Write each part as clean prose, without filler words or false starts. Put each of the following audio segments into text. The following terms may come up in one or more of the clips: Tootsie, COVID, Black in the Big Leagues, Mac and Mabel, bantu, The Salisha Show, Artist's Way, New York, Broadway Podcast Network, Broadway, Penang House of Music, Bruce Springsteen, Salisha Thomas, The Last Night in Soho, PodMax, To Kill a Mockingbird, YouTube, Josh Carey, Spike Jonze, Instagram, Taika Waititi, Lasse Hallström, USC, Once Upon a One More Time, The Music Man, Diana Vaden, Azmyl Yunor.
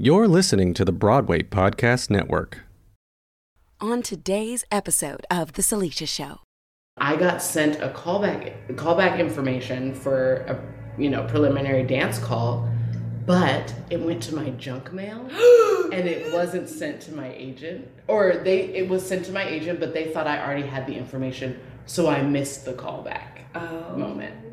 You're listening to the Broadway Podcast Network. On today's episode of The Salisha Show. I got sent a callback information for a preliminary dance call, but it went to my junk mail and it wasn't sent to my agent. It was sent to my agent, but they thought I already had the information, so I missed the callback moment.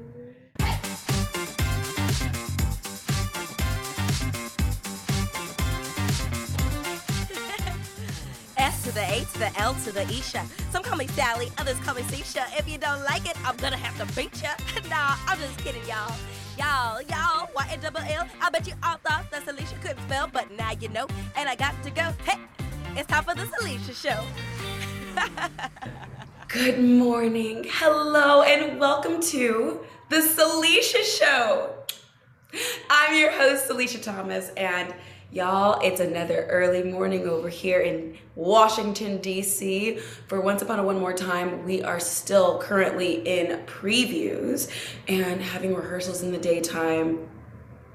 The H, the L to the Isha. Some call me Sally, others call me Salisha. If you don't like it, I'm gonna have to beat ya. Nah, I'm just kidding, y'all. Y'all, Y-A-double-L. I bet you all thought that Salisha couldn't spell, but now you know, and I got to go. Hey, it's time for the Salisha Show. Good morning, hello, and welcome to the Salisha Show. I'm your host, Salisha Thomas, and y'all, it's another early morning over here in Washington, D.C. for Once Upon a One More Time. We are still currently in previews and having rehearsals in the daytime,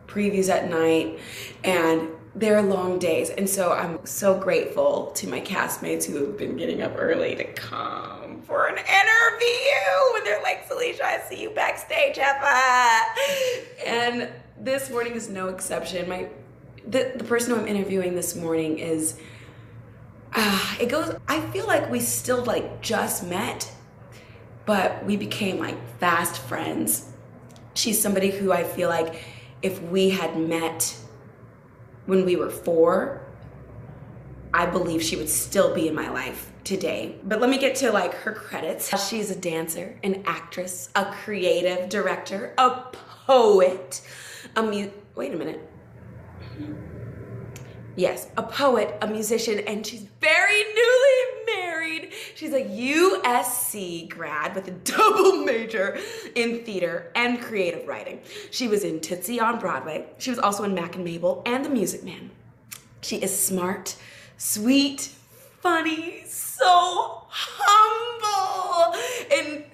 previews at night, and they're long days. And so I'm so grateful to my castmates who have been getting up early to come for an interview. And they're like, Salisha, I see you backstage, Effa. And this morning is no exception. The person who I'm interviewing this morning is, I feel like we still just met, but we became fast friends. She's somebody who I feel like if we had met when we were 4, I believe she would still be in my life today. But let me get to her credits. She's a dancer, an actress, a creative director, a poet, a poet, a musician, and she's very newly married. She's a USC grad with a double major in theater and creative writing. She was in Tootsie on Broadway. She was also in Mac and Mabel and The Music Man. She is smart, sweet, funny, so humble, and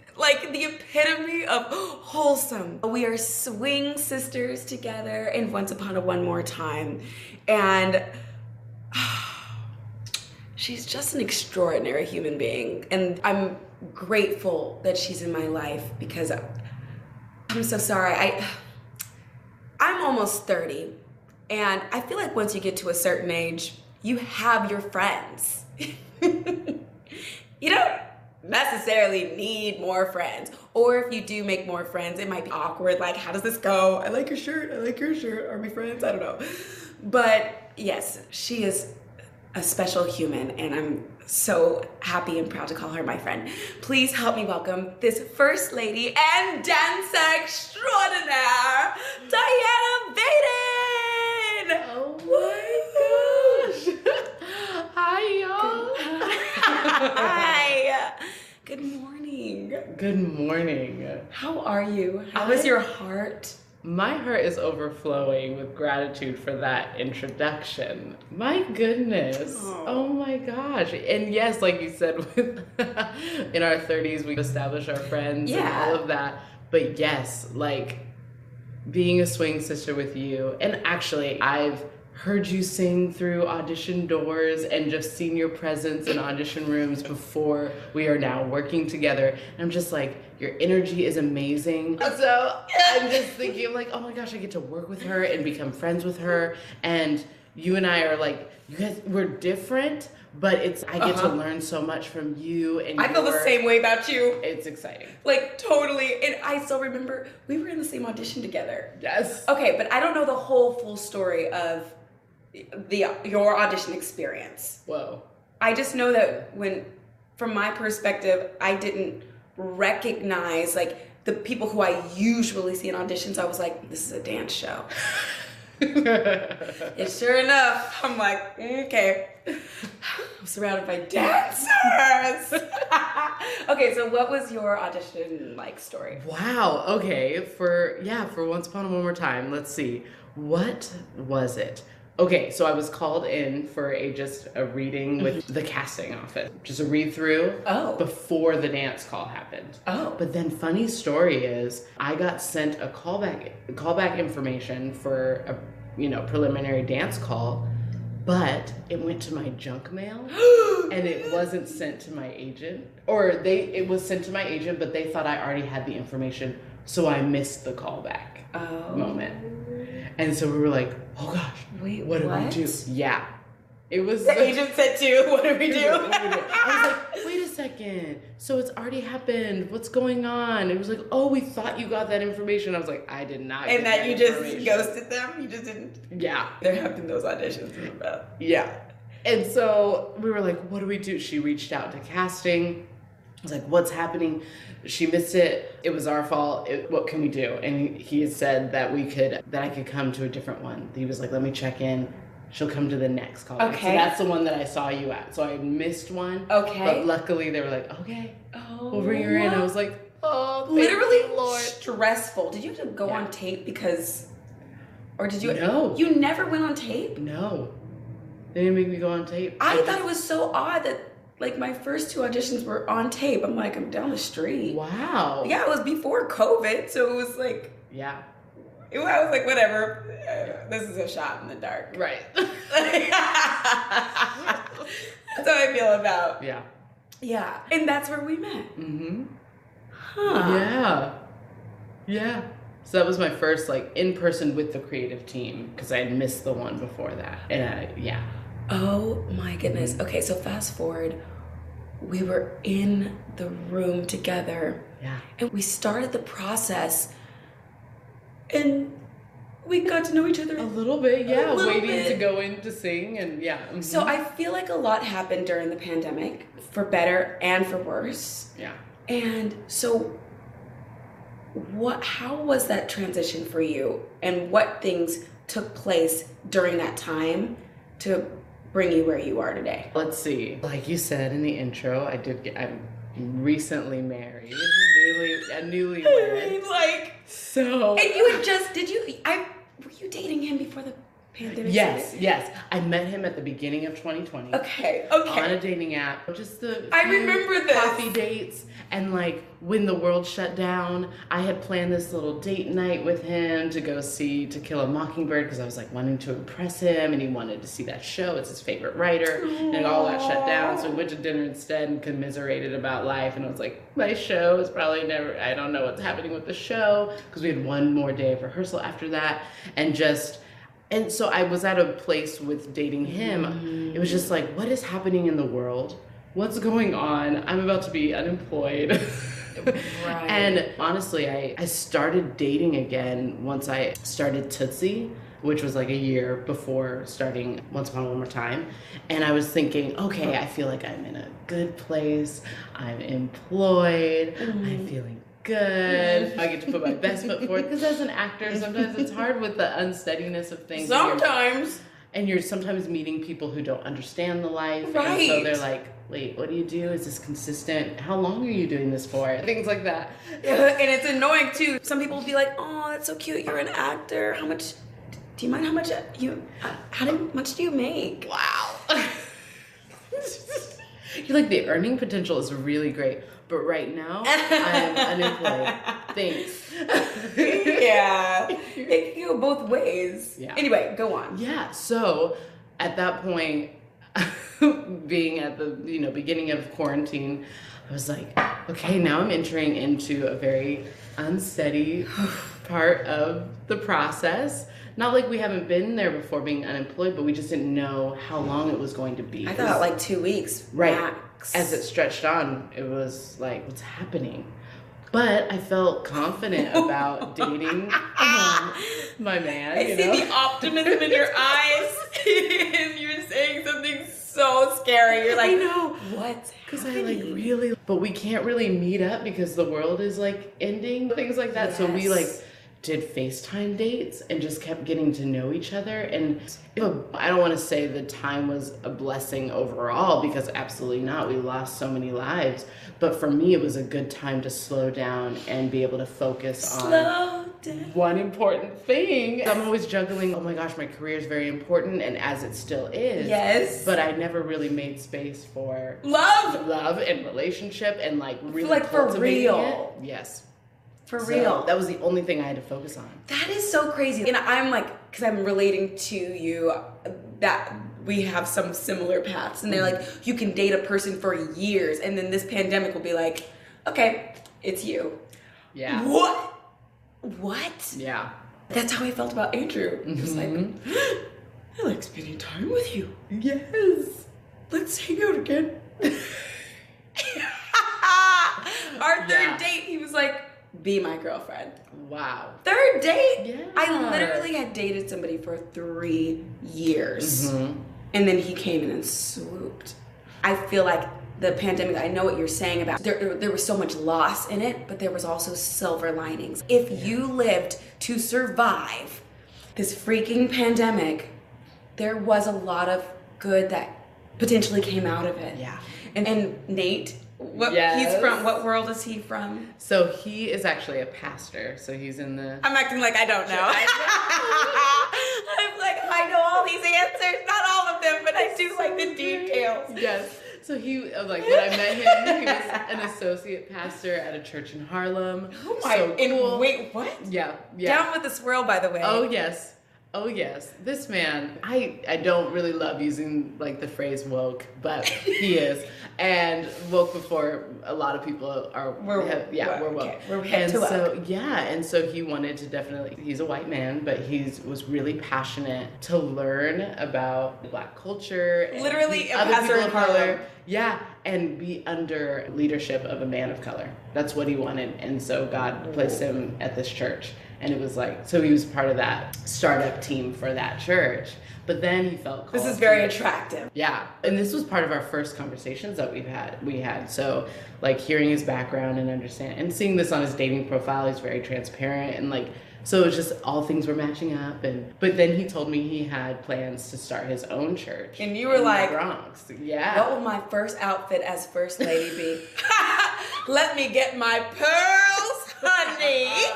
the epitome of wholesome. We are swing sisters together in Once Upon a One More Time. And she's just an extraordinary human being. And I'm grateful that she's in my life because I'm so sorry. I'm almost 30. And I feel like once you get to a certain age, you have your friends. You don't necessarily need more friends, or if you do make more friends, it might be awkward, how does this go? I like your shirt, are we friends? I don't know. But yes, she is a special human, and I'm so happy and proud to call her my friend. Please help me welcome this first lady and dancer extraordinaire, Diana Vaden! Oh my gosh! Hi, y'all! Hi! Good morning. Good morning. How are you? How is your heart? My heart is overflowing with gratitude for that introduction. My goodness. Oh my gosh. And yes, like you said, in our 30s, we establish our friends and all of that. But yes, being a swing sister with you, and actually I've heard you sing through audition doors and just seen your presence in audition rooms before we are now working together. And I'm just your energy is amazing. So I'm just thinking, oh my gosh, I get to work with her and become friends with her. And you and I are you guys, we're different, but I get to learn so much from you. And I feel the same way about you. It's exciting. Totally. And I still remember we were in the same audition together. Yes. Okay, but I don't know the full story of your audition experience. Whoa. I just know that from my perspective, I didn't recognize the people who I usually see in auditions. I was like, this is a dance show. And sure enough, I'm okay, I'm surrounded by dancers. Okay, so what was your audition story? Wow. Okay, for Once Upon a One More Time, let's see, what was it? Okay, so I was called in for a reading with the casting office. Just a read-through before the dance call happened. Oh. But then funny story is, I got sent a callback information for you know, preliminary dance call, but it went to my junk mail and it wasn't sent to my agent, or it was sent to my agent, but they thought I already had the information, so I missed the callback moment. And so we were like, oh gosh, wait, what do we do? Yeah. It was the agent said too, what do we do? I was like, wait a second. So it's already happened. What's going on? It was like, oh, we thought you got that information. I was like, I did not. And that you just ghosted them? You just didn't? Yeah. There have been those auditions in about. Yeah. And so we were like, what do we do? She reached out to casting. I was like, what's happening? She missed it. It was our fault. What can we do? And he had said that I could come to a different one. He was like, let me check in. She'll come to the next call. Okay. So that's the one that I saw you at. So I missed one. Okay. But luckily they were like, okay, we'll bring her in. I was like, oh, literally Lord. Stressful. Did you have to go on tape or did you? No. You never went on tape? No. They didn't make me go on tape. I thought it was so odd that like my first two auditions were on tape. I'm like, I'm down the street. Wow. Yeah, it was before COVID. So it was like. Yeah. I was like, whatever, this is a shot in the dark. Right. That's how I feel about. Yeah. Yeah. And that's where we met. Mm-hmm. Huh. Yeah. Yeah. So that was my first, like, in-person with the creative team, because I had missed the one before that. And Oh, my goodness. Okay, so fast forward. We were in the room together. Yeah. And we started the process. And we got to know each other a little bit, yeah. Waiting to go in to sing, and yeah. Mm-hmm. So I feel like a lot happened during the pandemic, for better and for worse. Yeah. And so, how was that transition for you? And what things took place during that time to bring you where you are today? Let's see. Like you said in the intro, I'm recently married. Newlywed. Like, so. And you had were you dating him before the pandemic? Yes. I met him at the beginning of 2020. Okay. On a dating app. Just I remember this. Coffee dates. And like, when the world shut down, I had planned this little date night with him to go see To Kill a Mockingbird, because I was like wanting to impress him and he wanted to see that show. It's his favorite writer. Aww. And all that shut down. So we went to dinner instead and commiserated about life. And I was like, my show is probably never, I don't know what's happening with the show, because we had one more day of rehearsal after that. And so I was at a place with dating him. Mm. It was just like, what is happening in the world? What's going on? I'm about to be unemployed. Right. And honestly, I started dating again once I started Tootsie, which was like a year before starting Once Upon a One More Time. And I was thinking, okay, I feel like I'm in a good place. I'm employed. I'm feeling good. I get to put my best foot forward, because as an actor, sometimes it's hard with the unsteadiness of things. Sometimes. And you're sometimes meeting people who don't understand the life. Right. And so they're like, wait, what do you do? Is this consistent? How long are you doing this for? Things like that. And it's annoying too. Some people will be like, oh, that's so cute. You're an actor. Do you mind how much do you make? Wow. You're like, the earning potential is really great. But right now, I'm unemployed. Thanks. Yeah. It can go both ways. Yeah. Anyway, go on. Yeah. So at that point, being at the beginning of quarantine, I was like, okay, now I'm entering into a very unsteady part of the process. Not like we haven't been there before, being unemployed, but we just didn't know how long it was going to be. I thought like 2 weeks. Right. Max. As it stretched on, it was like, what's happening? But I felt confident about dating my man. I see the optimism in your eyes. And you're saying something so scary. You're like, I know. What's happening? Because I but we can't really meet up because the world is like ending, things like that. Yes. So we did FaceTime dates and just kept getting to know each other. And I don't want to say the time was a blessing overall, because absolutely not. We lost so many lives. But for me, it was a good time to slow down and be able to focus on one important thing. I'm always juggling, oh my gosh, my career is very important, and as it still is. Yes. But I never really made space for love and relationship and really cultivating it. Yes. For real. That was the only thing I had to focus on. That is so crazy. And I'm like, because I'm relating to you that we have some similar paths. And they're like, you can date a person for years, and then this pandemic will be like, okay, it's you. Yeah. What? Yeah. That's how I felt about Andrew. Mm-hmm. Just like, I like spending time with you. Yes. Let's hang out again. Our third date, he was like, be my girlfriend. Wow. Third date? Yeah. I literally had dated somebody for 3 years. Mm-hmm. And then he came in and swooped. I feel like the pandemic, I know what you're saying about there was so much loss in it, but there was also silver linings. If you lived to survive this freaking pandemic, there was a lot of good that potentially came out of it. Yeah. And Nate, he's from, what world is he from? So he is actually a pastor. So he's in the... I'm acting like I don't know. I'm like, I know all these answers, not all of them, but I do like the details. Yes. So he, like, when I met him, he was an associate pastor at a church in Harlem. Oh my! So cool. And wait, what? Yeah. Down with the swirl, by the way. Oh yes. This man, I don't really love using like the phrase woke, but he is, and woke before a lot of people are. We're woke. Okay. And so he wanted to definitely. He's a white man, but he was really passionate to learn about Black culture. Literally, and other people of color. Yeah, and be under leadership of a man of color. That's what he wanted, and so God placed him at this church. And it was like, so he was part of that startup team for that church. But then he felt called. This is very attractive. Yeah. And this was part of our first conversations that we had. So like hearing his background and understanding and seeing this on his dating profile, he's very transparent and like, so it was just all things were matching up. But then he told me he had plans to start his own church. And you were like, the Bronx. Yeah. What will my first outfit as first lady be? Let me get my pearls, honey.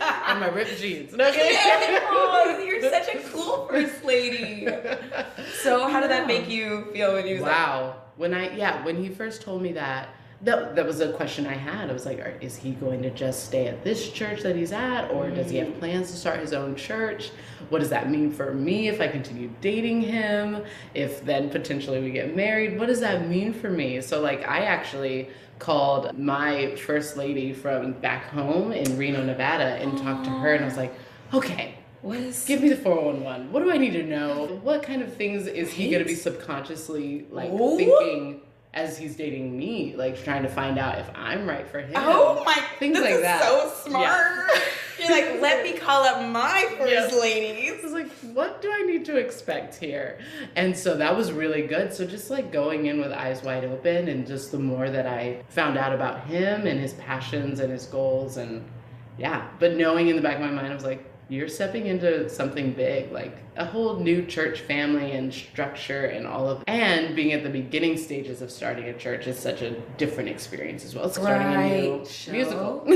And my ripped jeans. Okay. Oh, you're such a cool first lady. So how did that make you feel when you was like... When he first told me that was a question I had. I was like, is he going to just stay at this church that he's at? Or does he have plans to start his own church? What does that mean for me if I continue dating him? If then potentially we get married? What does that mean for me? So like I actually... called my first lady from back home in Reno, Nevada, and talked to her, and I was like, okay, give me the 411. What do I need to know? What kind of things is he going to be subconsciously like thinking as he's dating me, like trying to find out if I'm right for him? Oh my, things this like is that. So smart. Yeah. You're like, let me call up my first ladies. I was like, what do I need to expect here? And so that was really good. So just like going in with eyes wide open, and just the more that I found out about him and his passions and his goals, and but knowing in the back of my mind, I was like, you're stepping into something big, like a whole new church family and structure and all of, and being at the beginning stages of starting a church is such a different experience as well. It's starting a new musical.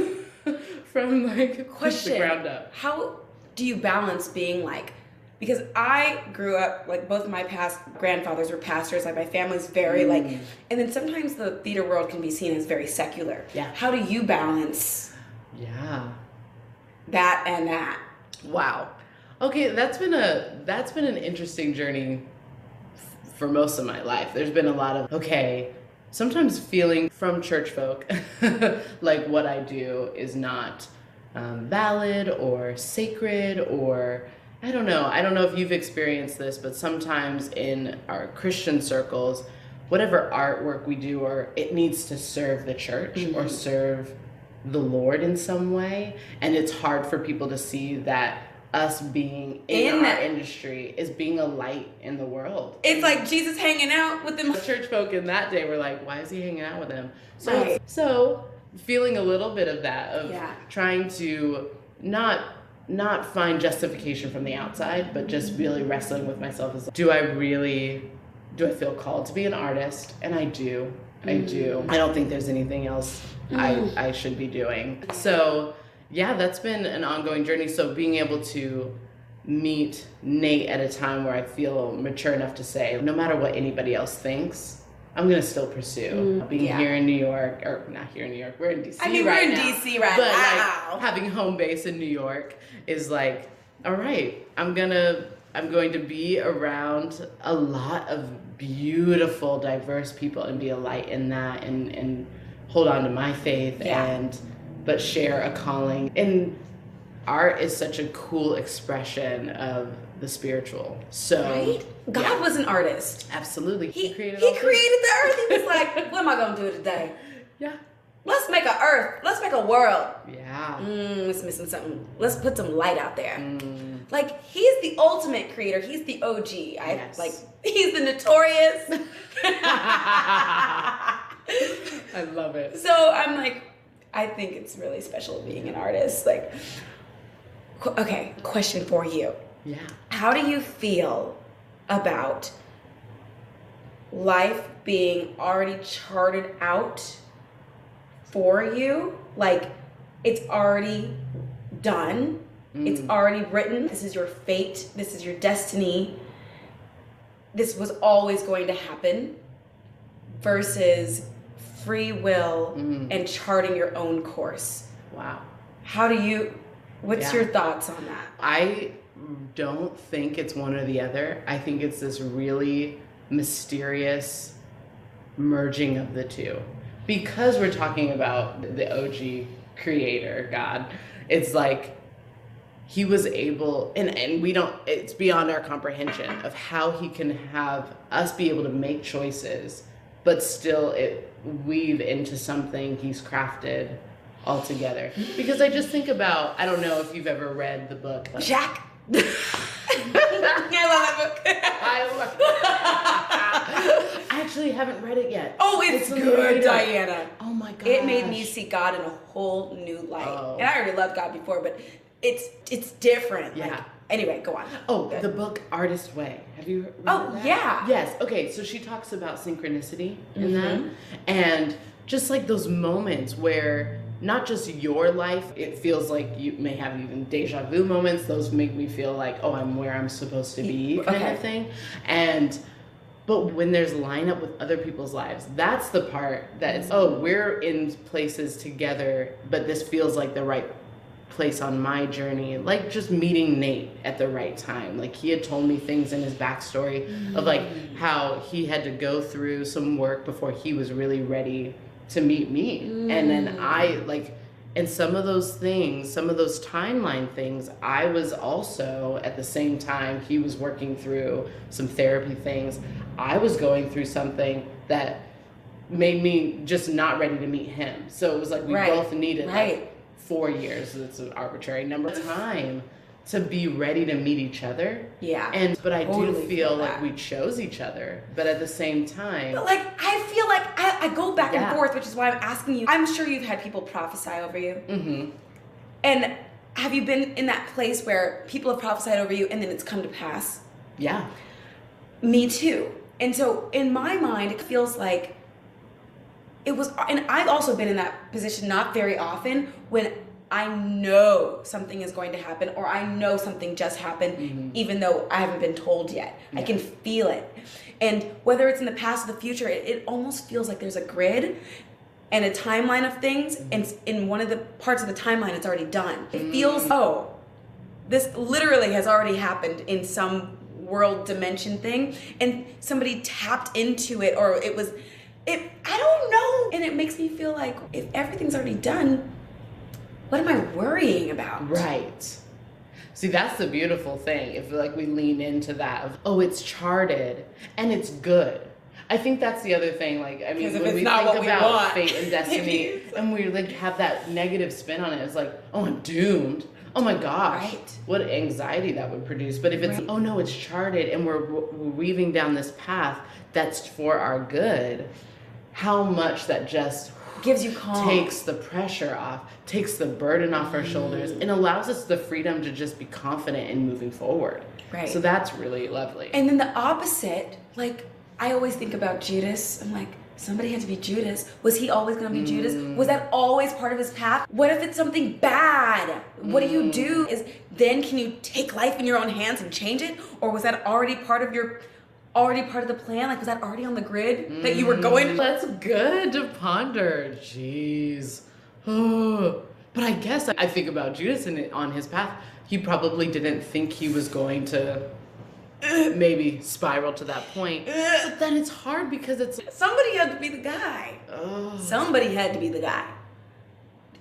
From like question the ground up. How do you balance being like, because I grew up like both of my past grandfathers were pastors, like my family's very like, and then sometimes the theater world can be seen as very secular. Yeah. How do you balance that and that? Wow. Okay, that's been an interesting journey for most of my life. There's been a lot of sometimes feeling from church folk like what I do is not valid or sacred, or I don't know. I don't know if you've experienced this, but sometimes in our Christian circles, whatever artwork we do, or it needs to serve the church or serve the Lord in some way. And it's hard for people to see that us being in that industry is being a light in the world. It's like Jesus hanging out with them. The church folk in that day were like, why is he hanging out with them? So feeling a little bit of that, of trying to not find justification from the outside, but just really wrestling with myself as, do I feel called to be an artist? And I do. I don't think there's anything else I should be doing. So that's been an ongoing journey. So being able to meet Nate at a time where I feel mature enough to say, no matter what anybody else thinks, I'm going to still pursue being here in New York, or not here in New York, we're in D.C. right now. But like, having home base in New York is like, all right, I'm going to be around a lot of beautiful, diverse people and be a light in that, and hold on to my faith, but share a calling. And art is such a cool expression of the spiritual. So God was an artist. Absolutely. He created the earth. He was like, what am I going to do today? Yeah. Let's make an earth. Let's make a world. Yeah. It's missing something. Let's put some light out there. Like, he's the ultimate creator. He's the OG. He's the notorious. I love it. So I'm like, I think it's really special being an artist. Like, okay, question for you. Yeah. How do you feel about life being already charted out for you? Like, it's already done. It's already written. This is your fate. This is your destiny. This was always going to happen, versus free will and charting your own course. Wow. What's your thoughts on that? I don't think it's one or the other. I think it's this really mysterious merging of the two. Because we're talking about the OG creator, God, it's like he was able, and we don't, it's beyond our comprehension of how he can have us be able to make choices, but still it weave into something he's crafted altogether. Because I just think about, I don't know if you've ever read the book. Jack. I love that book. I actually haven't read it yet. Oh, it's good, Diana. Oh my god! It made me see God in a whole new light. Oh. And I already loved God before, but it's different. Yeah. Like, anyway, go on. Oh, good. The book Artist's Way. Have you read that? Oh, yeah. Yes. Okay, so she talks about synchronicity in that. And just like those moments where not just your life, it feels like you may have even deja vu moments. Those make me feel like, oh, I'm where I'm supposed to be kind of thing. But when there's lineup with other people's lives, that's the part that it's, oh, we're in places together, but this feels like the right place on my journey. Like just meeting Nate at the right time. Like he had told me things in his backstory of like how he had to go through some work before he was really ready to meet me. And then I and some of those timeline things, I was also at the same time he was working through some therapy things. I was going through something that made me just not ready to meet him. So it was like we both needed 4 years, so that's an arbitrary number of time to be ready to meet each other. Yeah. But I totally do feel like we chose each other, but at the same time. But I feel like I go back and forth, which is why I'm asking you. I'm sure you've had people prophesy over you. Mm-hmm. And have you been in that place where people have prophesied over you and then it's come to pass? Yeah. Me too. And so in my mind, it feels like it was, and I've also been in that position not very often when I know something is going to happen, or I know something just happened, even though I haven't been told yet. Yeah. I can feel it. And whether it's in the past or the future, it almost feels like there's a grid and a timeline of things, and in one of the parts of the timeline, it's already done. It feels, this literally has already happened in some world dimension thing, and somebody tapped into it, or it was, I don't know. And it makes me feel like if everything's already done, what am I worrying about? Right. See, that's the beautiful thing. If we lean into that of, oh, it's charted and it's good. I think that's the other thing. When we think about fate and destiny and we have that negative spin on it, it's like, oh, I'm doomed. Oh my gosh. Right. What anxiety that would produce. But if it's, oh no, it's charted and we're weaving down this path that's for our good, how much that just gives you calm, takes the pressure off, takes the burden off our shoulders, and allows us the freedom to just be confident in moving forward. Right. So that's really lovely. And then the opposite, I always think about Judas. I'm like, somebody had to be Judas. Was he always going to be Judas? Was that always part of his path? What if it's something bad? What do you do? Then can you take life in your own hands and change it? Or was that already part of the plan? Was that already on the grid that you were going? That's good to ponder. Jeez. But I guess I think about Judas on his path. he probably didn't think he was going to maybe spiral to that point. But then it's hard because it's... Somebody had to be the guy. Oh. Somebody had to be the guy.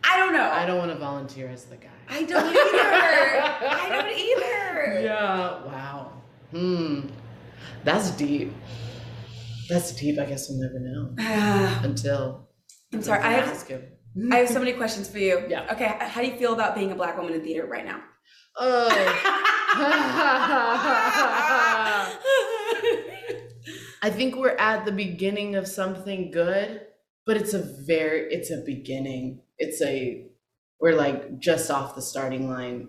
I don't know. I don't want to volunteer as the guy. I don't either. I don't either. Yeah. Wow. That's deep. That's deep. I guess we'll never know until... I'm sorry. I have so many questions for you. Yeah. Okay. How do you feel about being a Black woman in theater right now? I think we're at the beginning of something good, but it's a beginning. We're like just off the starting line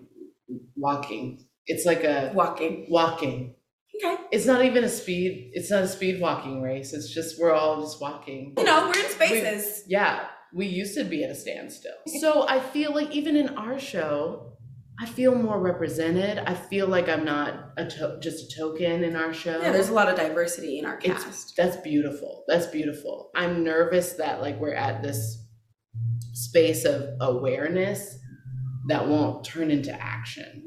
walking. It's like a walking. Okay. It's not even a speed. It's not a speed walking race. It's just, we're all just walking. You know, we're in spaces. We used to be at a standstill. So I feel like even in our show, I feel more represented. I feel like I'm not just a token in our show. Yeah, there's a lot of diversity in our cast. That's beautiful. I'm nervous that like we're at this space of awareness that won't turn into action,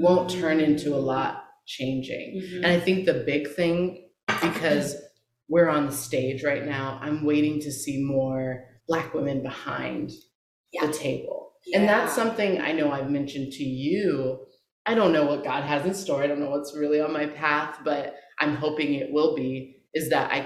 won't turn into a lot changing. Mm-hmm. And I think the big thing, because we're on the stage right now, I'm waiting to see more Black women behind the table. Yeah. And that's something I know I've mentioned to you. I don't know what God has in store. I don't know what's really on my path, but I'm hoping it will be, is that I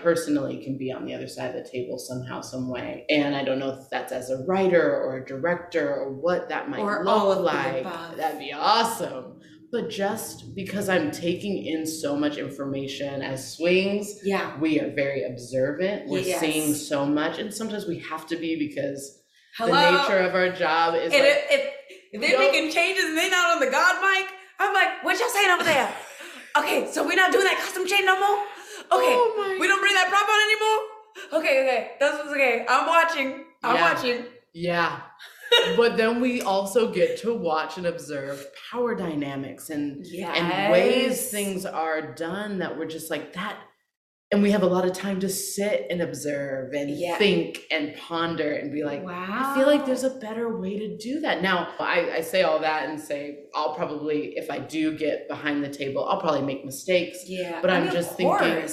personally can be on the other side of the table somehow, some way. And I don't know if that's as a writer or a director or what that might look like. That'd be awesome. But just because I'm taking in so much information as swings, we are very observant. We're seeing so much. And sometimes we have to be, because... The nature of our job is, and like, if they're making changes and they're not on the God mic, I'm like, what y'all saying over there? Okay, so we're not doing that custom chain no more? Okay, we don't bring that prop on anymore? Okay, that's okay. I'm watching. I'm watching. Yeah. But then we also get to watch and observe power dynamics and ways things are done that we're just like that. And we have a lot of time to sit and observe and think and ponder and be like, wow, I feel like there's a better way to do that. Now, I say all that and say, I'll probably, if I do get behind the table, I'll probably make mistakes. Yeah. But I'm just thinking,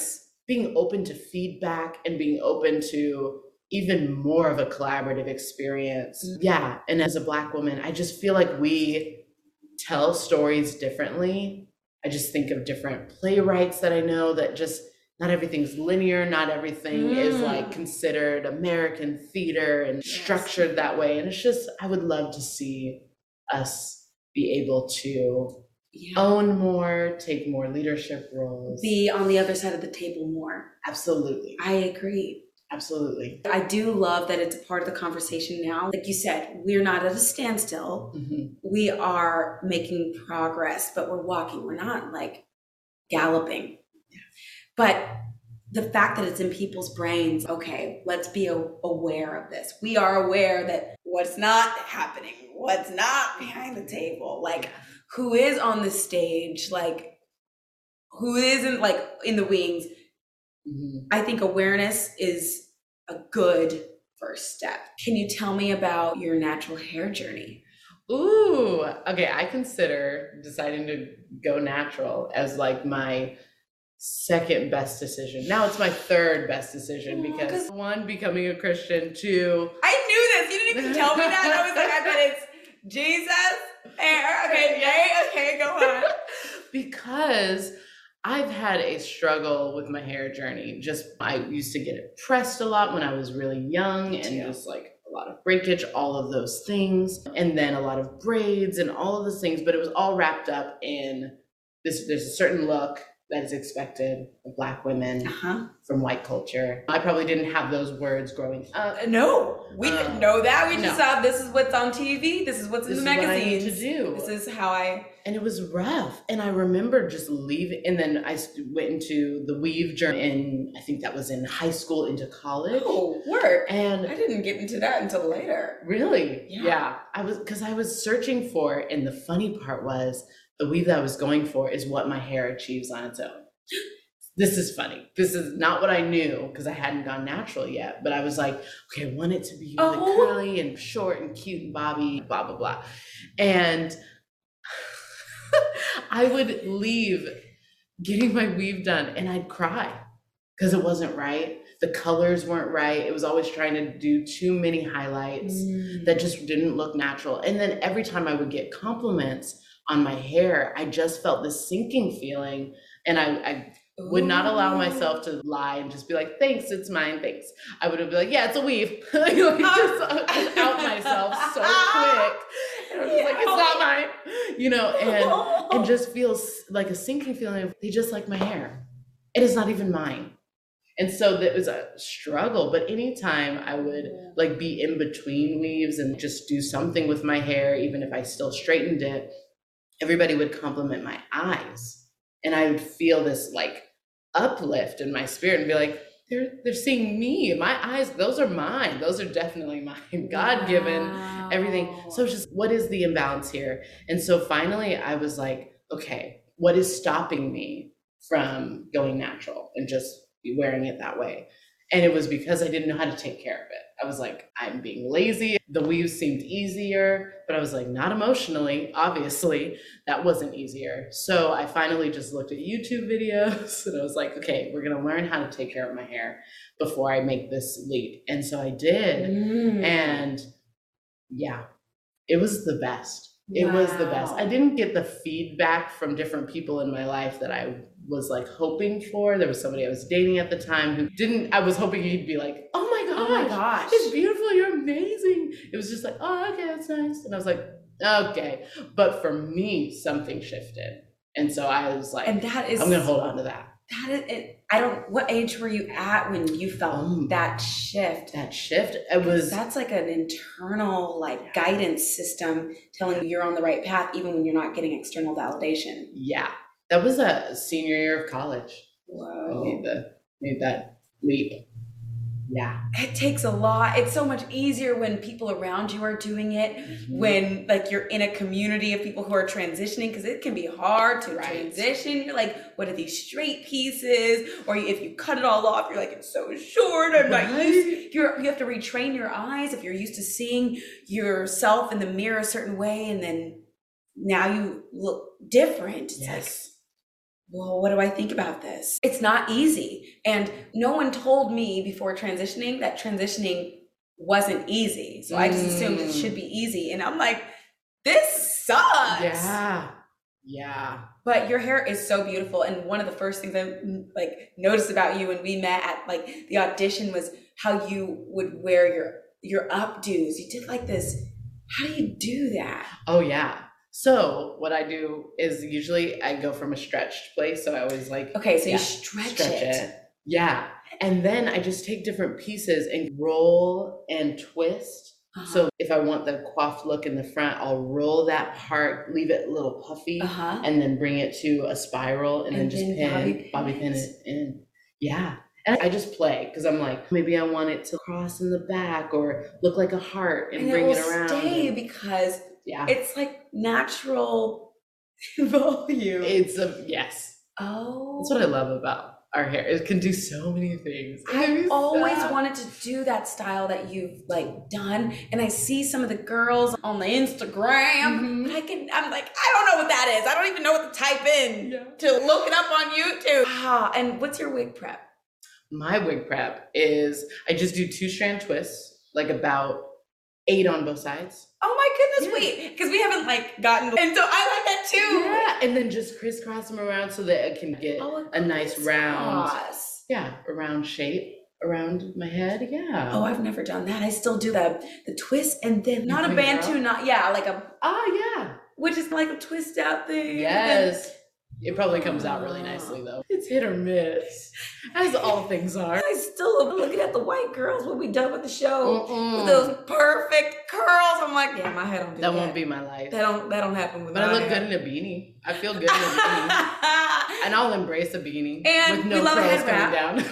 being open to feedback and being open to even more of a collaborative experience. Mm-hmm. Yeah. And as a Black woman, I just feel like we tell stories differently. I just think of different playwrights that I know that just... Not everything's linear, not everything is like considered American theater and structured that way. And it's just, I would love to see us be able to own more, take more leadership roles. Be on the other side of the table more. Absolutely. I agree. Absolutely. I do love that it's a part of the conversation now. Like you said, we're not at a standstill. Mm-hmm. We are making progress, but we're walking. We're not like galloping. Yeah. But the fact that it's in people's brains, okay, let's be aware of this. We are aware that what's not happening, what's not behind the table, like who is on the stage, like who isn't like in the wings. Mm-hmm. I think awareness is a good first step. Can you tell me about your natural hair journey? Ooh, okay. I consider deciding to go natural as like my second best decision. Now it's my third best decision because one, becoming a Christian, two. I knew this. You didn't even tell me that. I was like, I bet it's Jesus hair. Okay, yay. Okay, go on. Because I've had a struggle with my hair journey. I used to get it pressed a lot when I was really young and just like a lot of breakage, all of those things. And then a lot of braids and all of those things, but it was all wrapped up in this, there's a certain look that is expected of Black women from white culture. I probably didn't have those words growing up. No, we didn't know that. We just saw this is what's on TV. This is what's in the magazines. This is what I need to do. This is how I... And it was rough. And I remember just leaving. And then I went into the weave journey. And I think that was in high school into college. Oh, work. And I didn't get into that until later. Really? Yeah. Because I was searching for it. And the funny part was, the weave that I was going for is what my hair achieves on its own. This is funny. This is not what I knew because I hadn't gone natural yet, but I was like, okay, I want it to be really curly and short and cute and bobby, blah, blah, blah. And I would leave getting my weave done and I'd cry because it wasn't right. The colors weren't right. It was always trying to do too many highlights that just didn't look natural. And then every time I would get compliments on my hair, I just felt this sinking feeling. And I would not allow myself to lie and just be like, thanks, it's mine, thanks. I would have been like, yeah, it's a weave. Like, just out myself so quick. And I was like, it's not mine, you know, and just feels like a sinking feeling of, they just like my hair. It is not even mine. And so that was a struggle, but anytime I would like be in between weaves and just do something with my hair, even if I still straightened it, everybody would compliment my eyes. And I would feel this like uplift in my spirit and be like, they're seeing me, my eyes, those are mine. Those are definitely mine, God-given, everything. So it's just, what is the imbalance here? And so finally I was like, okay, what is stopping me from going natural and just be wearing it that way? And it was because I didn't know how to take care of it. I was like, I'm being lazy. The weaves seemed easier, but I was like, not emotionally, obviously, that wasn't easier. So I finally just looked at YouTube videos and I was like, okay, we're gonna learn how to take care of my hair before I make this leap. And so I did. And yeah, it was the best. It was the best. I didn't get the feedback from different people in my life that I was like hoping for. There was somebody I was dating at the time who didn't, I was hoping he'd be like, oh my gosh, it's beautiful, you're amazing. It was just like, oh, okay, that's nice. And I was like, okay. But for me, something shifted. And so I was like, and that is, I'm going to hold on to that. That is, what age were you at when you felt that shift? That shift, it was. That's like an internal guidance system telling you you're on the right path, even when you're not getting external validation. Yeah. That was a senior year of college. Wow. I made that leap. Yeah. It takes a lot. It's so much easier when people around you are doing it, when you're in a community of people who are transitioning, because it can be hard to transition. You're like, what are these straight pieces? Or if you cut it all off, you're like, it's so short. I'm not used. You have to retrain your eyes. If you're used to seeing yourself in the mirror a certain way, and then now you look different. It's like, well, what do I think about this? It's not easy. And no one told me before transitioning that transitioning wasn't easy. So I just assumed it should be easy. And I'm like, this sucks. Yeah. Yeah. But your hair is so beautiful. And one of the first things I noticed about you when we met at the audition was how you would wear your updos. You did this. How do you do that? Oh, yeah. So what I do is usually I go from a stretched place. So I always okay, so you stretch it. Yeah. And then I just take different pieces and roll and twist. So if I want the coif look in the front, I'll roll that part, leave it a little puffy, and then bring it to a spiral and then just bobby pin it in. Yeah. And I just play because I'm like, maybe I want it to cross in the back or look like a heart and bring it around. Stay because... Yeah. It's natural volume. It's yes. Oh. That's what I love about our hair. It can do so many things. I've always wanted to do that style that you've done. And I see some of the girls on the Instagram. But I don't know what that is. I don't even know what to type in to look it up on YouTube. Ah, and what's your wig prep? My wig prep is I just do 2-strand twists, about 8 on both sides. Oh my goodness, wait, because we haven't gotten, and so I that too. Yeah, and then just crisscross them around so that it can get a nice round, round shape around my head, Oh, I've never done that. I still do the twist and then not a bantu, which is a twist out thing. Yes. It probably comes out really nicely though. It's hit or miss, as all things are. I still am looking at the white girls when we done with the show with those perfect curls. I'm like, yeah, my hair don't do that. That won't be my life. That don't happen with my hair. But I look good in a beanie. I feel good in a beanie, and I'll embrace a beanie and with no curls coming down.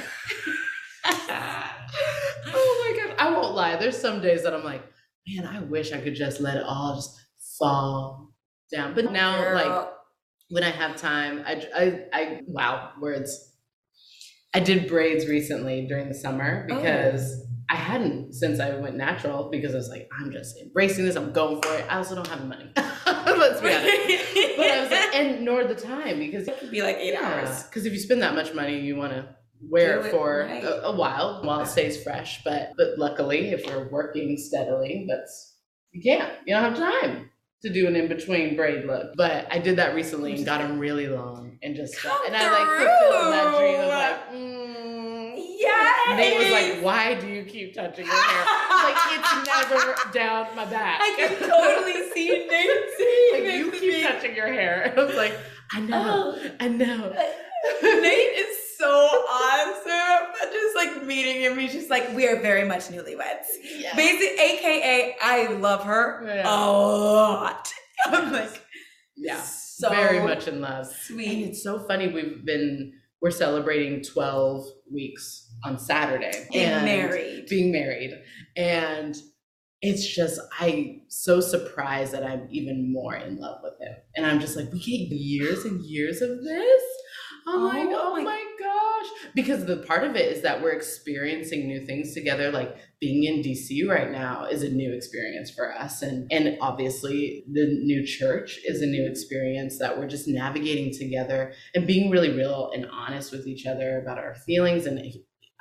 Oh my god, I won't lie. There's some days that I'm like, man, I wish I could just let it all just fall down. But now, when I have time, I did braids recently during the summer because I hadn't since I went natural, because I was like, I'm just embracing this. I'm going for it. I also don't have money. Let's be honest. But I was like, and nor the time, because it could be like 8 hours. Because if you spend that much money, you want to wear it for right. a while it stays fresh. But luckily, if we're working steadily, that's you can't. You don't have time to do an in-between braid look. But I did that recently and got them really long and just stuff. And I like fulfilled that dream of like, yes. Nate was like, why do you keep touching your hair? Like, it's never down my back. I can totally see Nate. Like, you keep touching your hair. I was like, I know. Nate is so awesome. But just like meeting him, he's just like, we are very much newlyweds. Yeah. Basically, AKA, I love her a lot. I'm like, yeah, so very much in love. Sweet. And it's so funny. We're celebrating 12 weeks on Saturday. Being married. And it's just, I'm so surprised that I'm even more in love with him. And I'm just like, we get years and years of this. I'm like, oh my gosh. Because the part of it is that we're experiencing new things together. Like being in DC right now is a new experience for us. And obviously the new church is a new experience that we're just navigating together and being really real and honest with each other about our feelings. And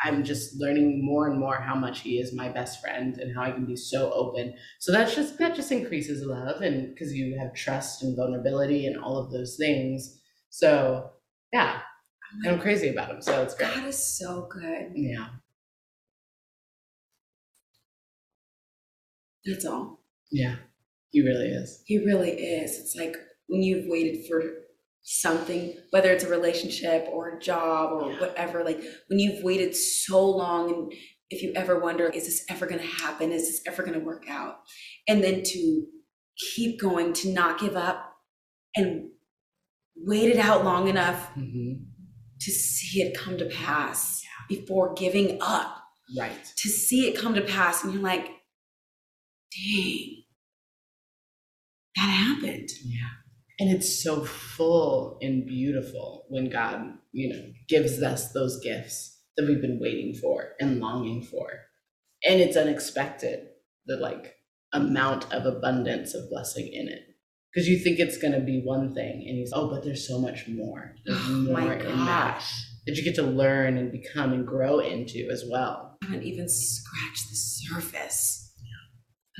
I'm just learning more and more how much he is my best friend and how I can be so open. So that just increases love, and because you have trust and vulnerability and all of those things. So yeah. And I'm crazy about him, so it's great. That is so good. Yeah. That's all. Yeah. He really is. It's like when you've waited for something, whether it's a relationship or a job or whatever, like when you've waited so long, and if you ever wonder, is this ever going to happen? Is this ever going to work out? And then to keep going, to not give up and wait it out long enough to see it come to pass before giving up. Right. To see it come to pass, and you're like, dang, that happened. Yeah. And it's so full and beautiful when God, gives us those gifts that we've been waiting for and longing for. And it's unexpected, the amount of abundance of blessing in it. Because you think it's going to be one thing, and he's, but there's so much more. There's more in that you get to learn and become and grow into as well. I haven't even scratched the surface. Yeah.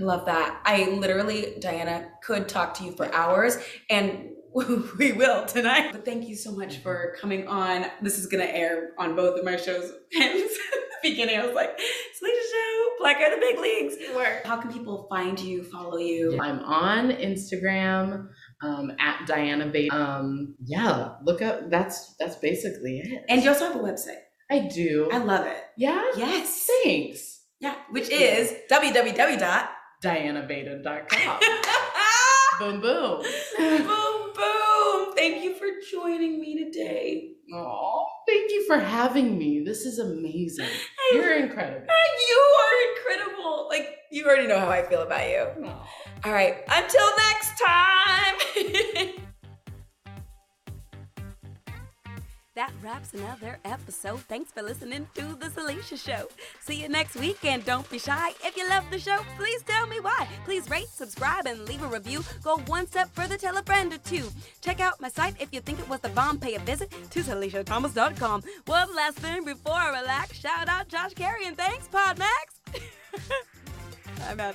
I love that. I literally, Diana, could talk to you for hours, and we will tonight. But thank you so much for coming on. This is going to air on both of my shows. Beginning, I was like, Salisha Show, Black in the Big Leagues. How can people find you, follow you? I'm on Instagram, at Diana Vaden. Look up. That's basically it. And you also have a website. I do. I love it. Yeah? Yes. Thanks. Yeah, which is www.dianavaden.com. Boom, boom. Boom, boom. Thank you for joining me today. Aww. Thank you for having me. This is amazing. You're incredible. You are incredible. Like, you already know how I feel about you. Aww. All right. Until next time. That wraps another episode. Thanks for listening to The Salisha Show. See you next week, and don't be shy. If you love the show, please tell me why. Please rate, subscribe, and leave a review. Go one step further, tell a friend or two. Check out my site if you think it was the bomb. Pay a visit to SalishaThomas.com. One last thing before I relax. Shout out Josh Carey, and thanks, PodMax. I'm out.